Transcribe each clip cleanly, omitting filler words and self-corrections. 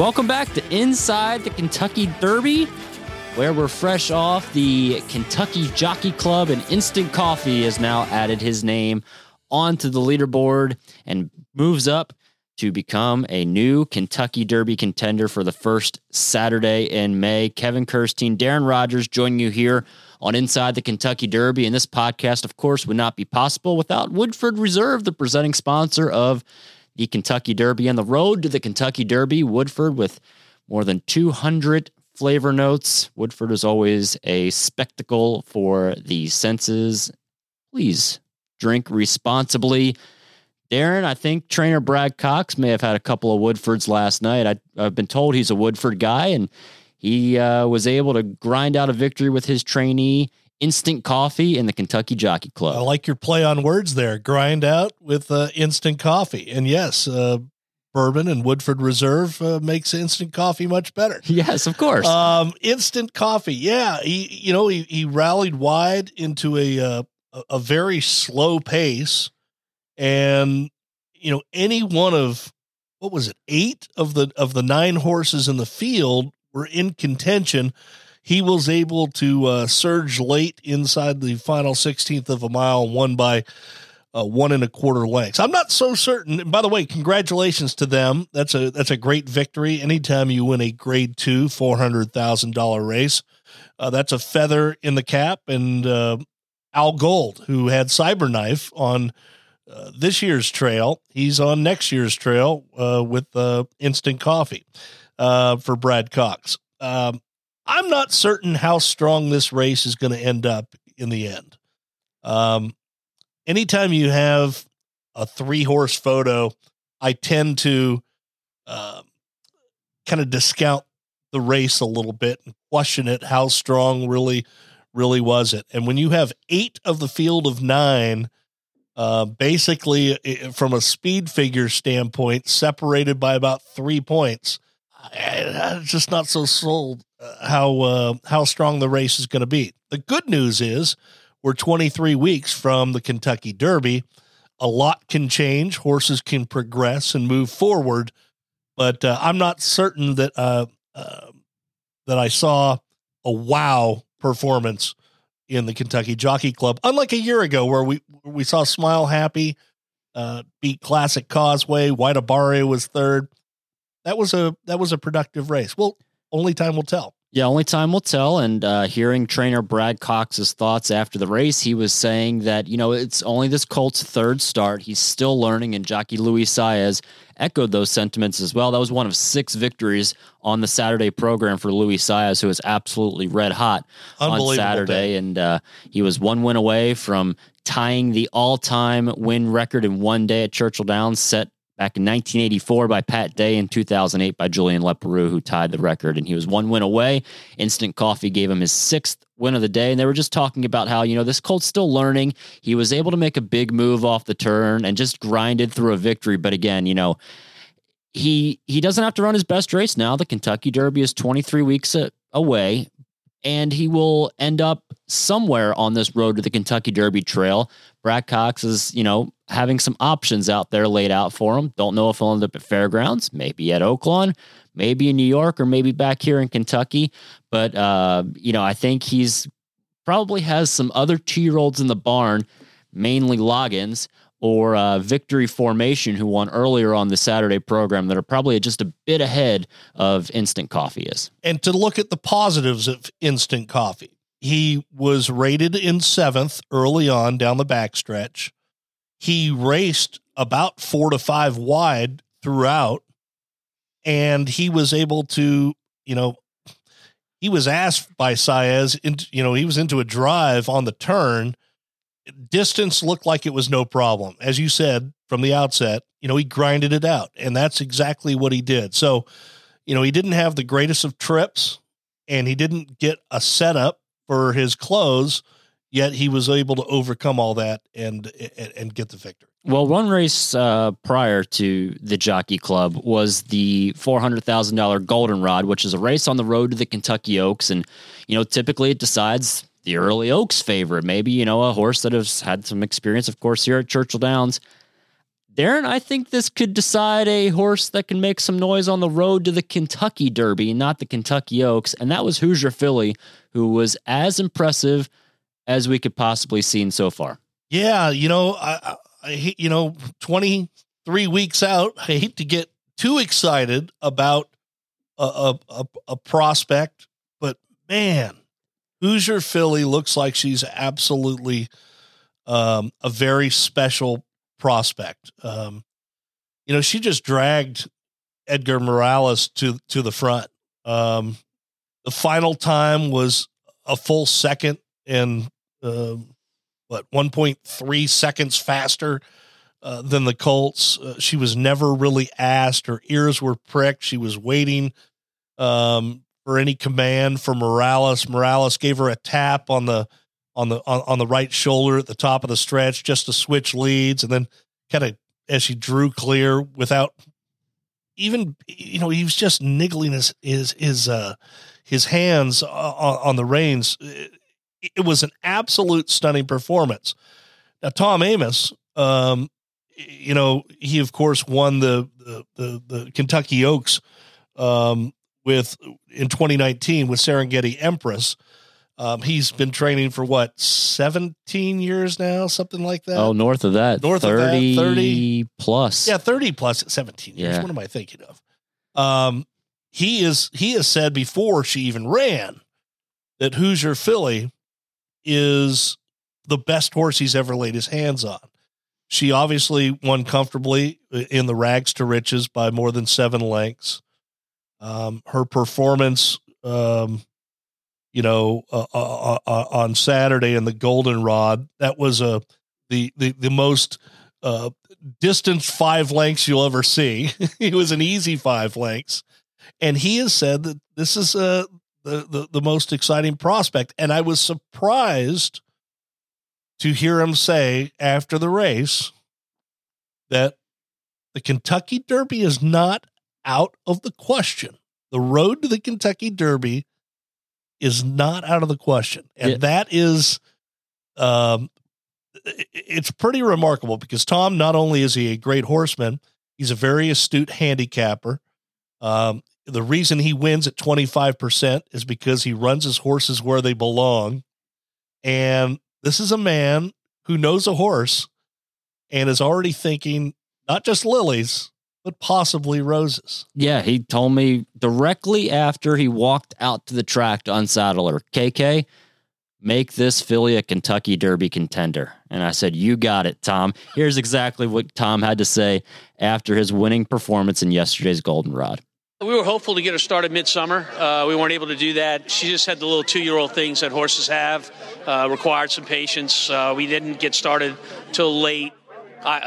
Welcome back to Inside the Kentucky Derby, where we're fresh off the Kentucky Jockey Club, and Instant Coffee has now added his name onto the leaderboard and moves up to become a new Kentucky Derby contender for the first Saturday in May. Kevin Kerstein, Darren Rogers joining you here on Inside the Kentucky Derby, and this podcast, of course, would not be possible without Woodford Reserve, the presenting sponsor of the Kentucky Derby and the road to the Kentucky Derby. Woodford, with more than 200 flavor notes. Woodford is always a spectacle for the senses. Please drink responsibly. Darren, I think trainer Brad Cox may have had a couple of Woodfords last night. I've been told he's a Woodford guy, and he was able to grind out a victory with his trainee, Instant Coffee, in the Kentucky Jockey Club. I like your play on words there. Grind out with Instant Coffee. And yes, bourbon and Woodford Reserve makes Instant Coffee much better. Yes, of course. Instant Coffee. Yeah. He rallied wide into a very slow pace, and, any one of, what was it? 8 of the 9 horses in the field were in contention. He was able to surge late inside the final 16th of a mile, won by 1 1/4 lengths. I'm not so certain. And by the way, congratulations to them. That's a great victory. Anytime you win a grade 2, $400,000 race, that's a feather in the cap. And Al Gold, who had Cyberknife on this year's trail, he's on next year's trail with Instant Coffee for Brad Cox. I'm not certain how strong this race is going to end up in the end. Anytime you have a 3-horse photo, I tend to kind of discount the race a little bit and question it. How strong really was it? And when you have 8 of the field of 9, basically from a speed figure standpoint, separated by about 3 points, I'm just not so sold how strong the race is going to be. The good news is we're 23 weeks from the Kentucky Derby. A lot can change. Horses can progress and move forward, but I'm not certain that that I saw a wow performance in the Kentucky Jockey Club, unlike a year ago where we saw Smile Happy beat Classic Causeway. White Abare was third. That was a productive race. Well, only time will tell. Yeah, only time will tell. And hearing trainer Brad Cox's thoughts after the race, he was saying that, it's only this colt's third start. He's still learning, and jockey Luis Saez echoed those sentiments as well. That was one of 6 victories on the Saturday program for Luis Saez, who is absolutely red hot on Saturday. And he was 1 win away from tying the all-time win record in one day at Churchill Downs, set back in 1984 by Pat Day, and 2008 by Julian Lepereau, who tied the record, and he was 1 win away. Instant Coffee gave him his 6th win of the day, and they were just talking about how, this colt's still learning. He was able to make a big move off the turn and just grinded through a victory. But again, he doesn't have to run his best race now. The Kentucky Derby is 23 weeks away, and he will end up somewhere on this road to the Kentucky Derby trail. Brad Cox is, having some options out there laid out for him. Don't know if he'll end up at Fairgrounds, maybe at Oaklawn, maybe in New York, or maybe back here in Kentucky. But, I think he's probably has some other 2-year-olds in the barn, mainly Loggins or Victory Formation, who won earlier on the Saturday program, that are probably just a bit ahead of Instant Coffee is. And to look at the positives of Instant Coffee, he was rated in 7th early on down the backstretch. He raced about 4 to 5 wide throughout, and he was able to, he was asked by Saez, he was into a drive on the turn. Distance looked like it was no problem. As you said from the outset, he grinded it out, and that's exactly what he did. So, he didn't have the greatest of trips, and he didn't get a setup for his close, yet he was able to overcome all that and get the victory. Well, one race prior to the Jockey Club was the $400,000 Golden Rod, which is a race on the road to the Kentucky Oaks. And, typically it decides the early Oaks favorite, maybe, a horse that has had some experience, of course, here at Churchill Downs. Darren, I think this could decide a horse that can make some noise on the road to the Kentucky Derby, not the Kentucky Oaks. And that was Hoosier Philly, who was as impressive as we could possibly seen so far. Yeah. You know, I 23 weeks out, I hate to get too excited about a prospect, but man, Hoosier Philly looks like she's absolutely a very special prospect. She just dragged Edgar Morales to the front. The final time was a full second and 1.3 seconds faster than the colts. She was never really asked. Her ears were pricked. She was waiting for any command from Morales. Morales gave her a tap on the right shoulder at the top of the stretch just to switch leads, and then kind of as she drew clear without even, he was just niggling his hands on the reins. It was an absolute stunning performance. Now, Tom Amos, he of course won the Kentucky Oaks in 2019 with Serengeti Empress. He's been training for 17 years now, something like that. Oh, north of that. North 30 of that, 30 plus. Yeah. 30 plus at 17 years. Yeah. What am I thinking of? He has said before she even ran that Hoosier Philly is the best horse he's ever laid his hands on. She obviously won comfortably in the Rags to Riches by more than 7 lengths. Her performance, on Saturday in the Golden Rod, that was the most distance 5 lengths you'll ever see. It was an easy 5 lengths, and he has said that this is the most exciting prospect. And I was surprised to hear him say after the race that the Kentucky Derby is not out of the question. The road to the Kentucky Derby is not out of the question. And that is, it's pretty remarkable, because Tom, not only is he a great horseman, he's a very astute handicapper. The reason he wins at 25% is because he runs his horses where they belong. And this is a man who knows a horse and is already thinking not just lilies, but possibly roses. Yeah, he told me directly after he walked out to the track to unsaddle her, "KK, make this filly a Kentucky Derby contender." And I said, "You got it, Tom." Here's exactly what Tom had to say after his winning performance in yesterday's Goldenrod. We were hopeful to get her started midsummer. We weren't able to do that. She just had the little 2-year-old things that horses have, required some patience. We didn't get started till late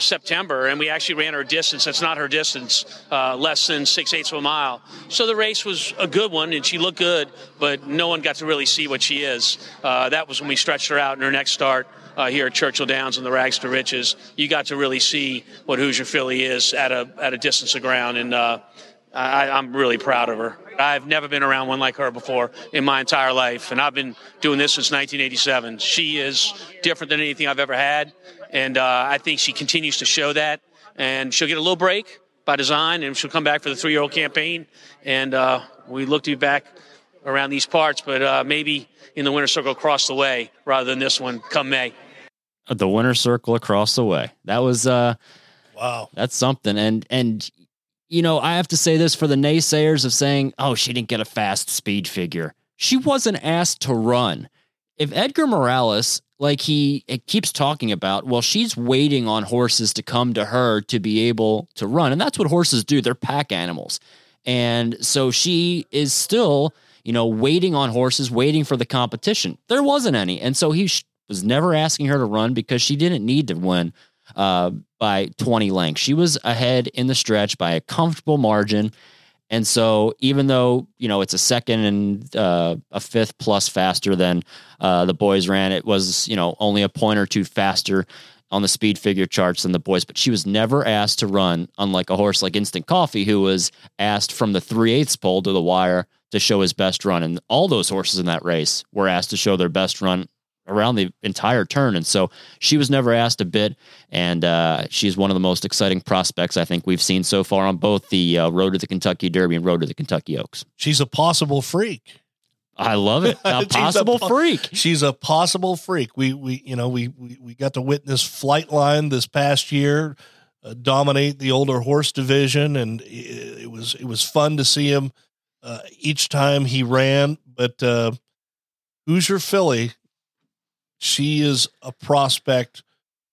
September, and we actually ran her distance that's not her distance, less than 6/8 of a mile. So the race was a good one, and she looked good, but no one got to really see what she is. That was when we stretched her out in her next start here at Churchill Downs in the Rags to Riches. You got to really see what Hoosier Philly is at a distance of ground, and I'm really proud of her. I've never been around one like her before in my entire life, and I've been doing this since 1987. She is different than anything I've ever had, and I think she continues to show that. And she'll get a little break by design, and she'll come back for the 3-year-old campaign. And we look to be back around these parts, but maybe in the Winner's Circle across the way rather than this one come May. The Winner's Circle across the way. That was wow. That's something. And I have to say this for the naysayers of saying, "Oh, she didn't get a fast speed figure." She wasn't asked to run. If Edgar Morales, like it keeps talking about, well, she's waiting on horses to come to her to be able to run. And that's what horses do. They're pack animals. And so she is still, waiting on horses, waiting for the competition. There wasn't any. And so he was never asking her to run because she didn't need to win by 20 lengths. She was ahead in the stretch by a comfortable margin. And so even though, it's a second and a fifth plus faster than the boys ran, it was, only a point or two faster on the speed figure charts than the boys, but she was never asked to run, unlike a horse like Instant Coffee, who was asked from the 3/8 pole to the wire to show his best run. And all those horses in that race were asked to show their best run around the entire turn. And so she was never asked to bid, and she's one of the most exciting prospects I think we've seen so far on both the Road to the Kentucky Derby and Road to the Kentucky Oaks. She's a possible freak. I love it. A possible freak. She's a possible freak. We got to witness Flightline this past year dominate the older horse division, and it was fun to see him each time he ran. But Hoosier Philly, she is a prospect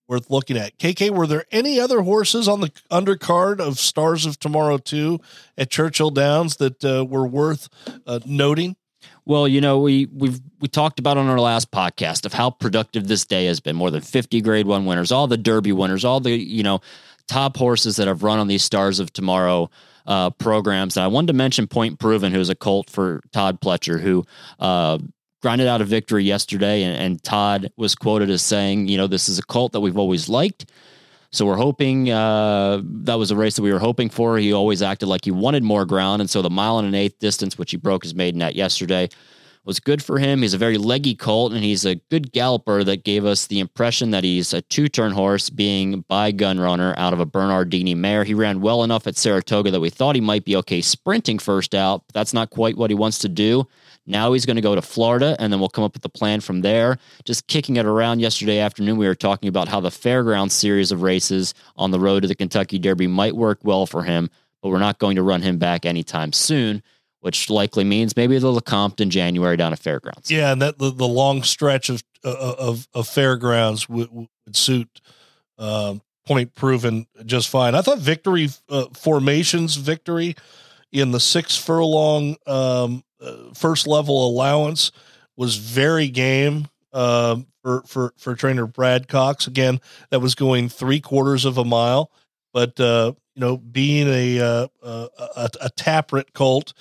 worth looking at. KK, were there any other horses on the undercard of Stars of Tomorrow 2 at Churchill Downs that were worth noting? Well, you know, we talked about on our last podcast of how productive this day has been. More than 50 grade one winners, all the Derby winners, all the, you know, top horses that have run on these Stars of Tomorrow programs. And I wanted to mention Point Proven, who's a colt for Todd Pletcher, who grinded out a victory yesterday. And Todd was quoted as saying, you know, this is a colt that we've always liked. So we're hoping that was a race that we were hoping for. He always acted like he wanted more ground. And so the 1.8 mile distance, which he broke his maiden at yesterday, was good for him. He's a very leggy colt, and he's a good galloper that gave us the impression that he's a two-turn horse being by Gunrunner out of a Bernardini mare. He ran well enough at Saratoga that we thought he might be okay sprinting first out. But that's not quite what he wants to do. Now he's going to go to Florida, and then we'll come up with a plan from there. Just kicking it around yesterday afternoon, we were talking about how the Fairgrounds series of races on the Road to the Kentucky Derby might work well for him, but we're not going to run him back anytime soon, which likely means maybe the LeCompte in January down at Fairgrounds. Yeah, and that the long stretch of Fairgrounds would suit Point Proven just fine. I thought Victory Formation's victory in the 6 furlong first level allowance was very game for trainer Brad Cox. Again, that was going 3/4 of a mile, but you know, being a Taprit colt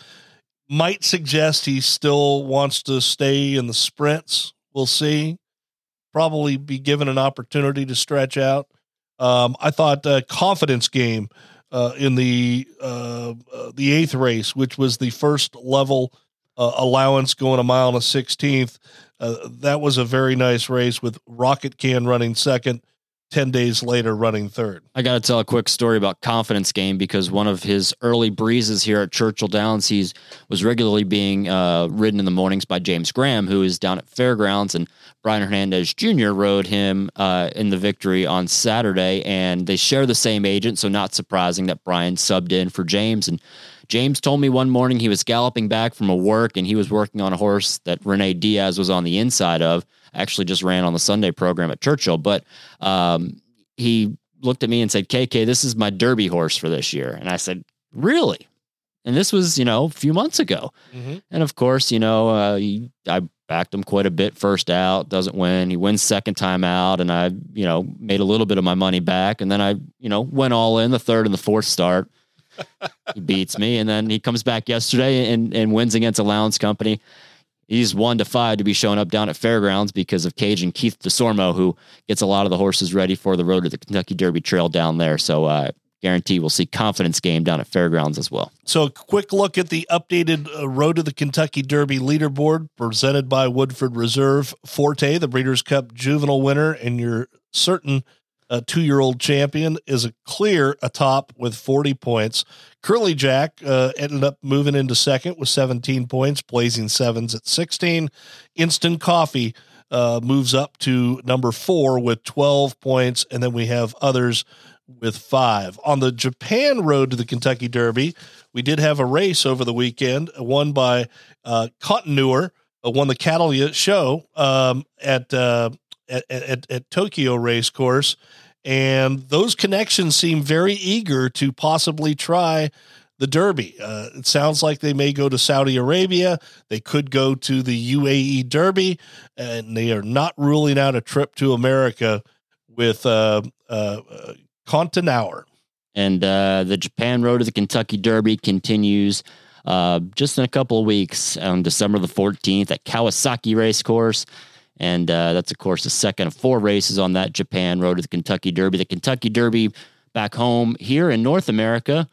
might suggest he still wants to stay in the sprints. We'll see. Probably be given an opportunity to stretch out. I thought Confidence Game in the 8th race, which was the first level allowance going 1.1 miles. That was a very nice race with Rocket Can running second, 10 days later running third. I got to tell a quick story about Confidence Game, because one of his early breezes here at Churchill Downs, was regularly being ridden in the mornings by James Graham, who is down at Fairgrounds, and Brian Hernandez Jr. rode him in the victory on Saturday, and they share the same agent. So not surprising that Brian subbed in for James. And James told me one morning he was galloping back from a work, and he was working on a horse that Rene Diaz was on the inside of. Actually just ran on the Sunday program at Churchill, but he looked at me and said, KK, this is my Derby horse for this year. And I said, really? And this was, you know, a few months ago. Mm-hmm. And of course, you know, I backed him quite a bit first out, doesn't win. He wins second time out, and I, you know, made a little bit of my money back. And then I, you know, went all in the third and the fourth start. He beats me, and then he comes back yesterday and wins against Allowance Company. He's 1-5 to be showing up down at Fairgrounds because of Cajun Keith DeSormo, who gets a lot of the horses ready for the Road to the Kentucky Derby trail down there. So I guarantee we'll see Confidence Game down at Fairgrounds as well. So a quick look at the updated Road to the Kentucky Derby leaderboard presented by Woodford Reserve. Forte, the Breeders' Cup juvenile winner, and your certain 2-year-old champion, is a clear atop with 40 points. Curly Jack ended up moving into second with 17 points. Blazing Sevens at 16. Instant Coffee moves up to number 4 with 12 points. And then we have others with 5. On the Japan Road to the Kentucky Derby, we did have a race over the weekend, won by Cotton Newer, won the Catalya show at Tokyo Race Course, and those connections seem very eager to possibly try the Derby. It sounds like they may go to Saudi Arabia. They could go to the UAE Derby, and they are not ruling out a trip to America with Cotton Newer. And the Japan Road to the Kentucky Derby continues just in a couple of weeks on December the 14th at Kawasaki Race Course. And that's, of course, the second of 4 races on that Japan Road to the Kentucky Derby. The Kentucky Derby back home here in North America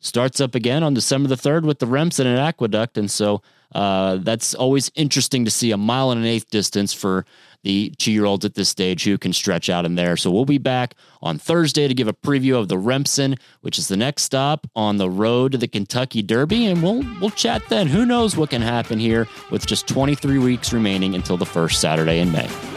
starts up again on December the 3rd with the Remsen and Aqueduct. And so That's always interesting to see, 1.125 mile distance for the 2-year-olds at this stage who can stretch out in there. So we'll be back on Thursday to give a preview of the Remsen, which is the next stop on the road to the Kentucky Derby. And we'll chat then. Who knows what can happen here with just 23 weeks remaining until the first Saturday in May.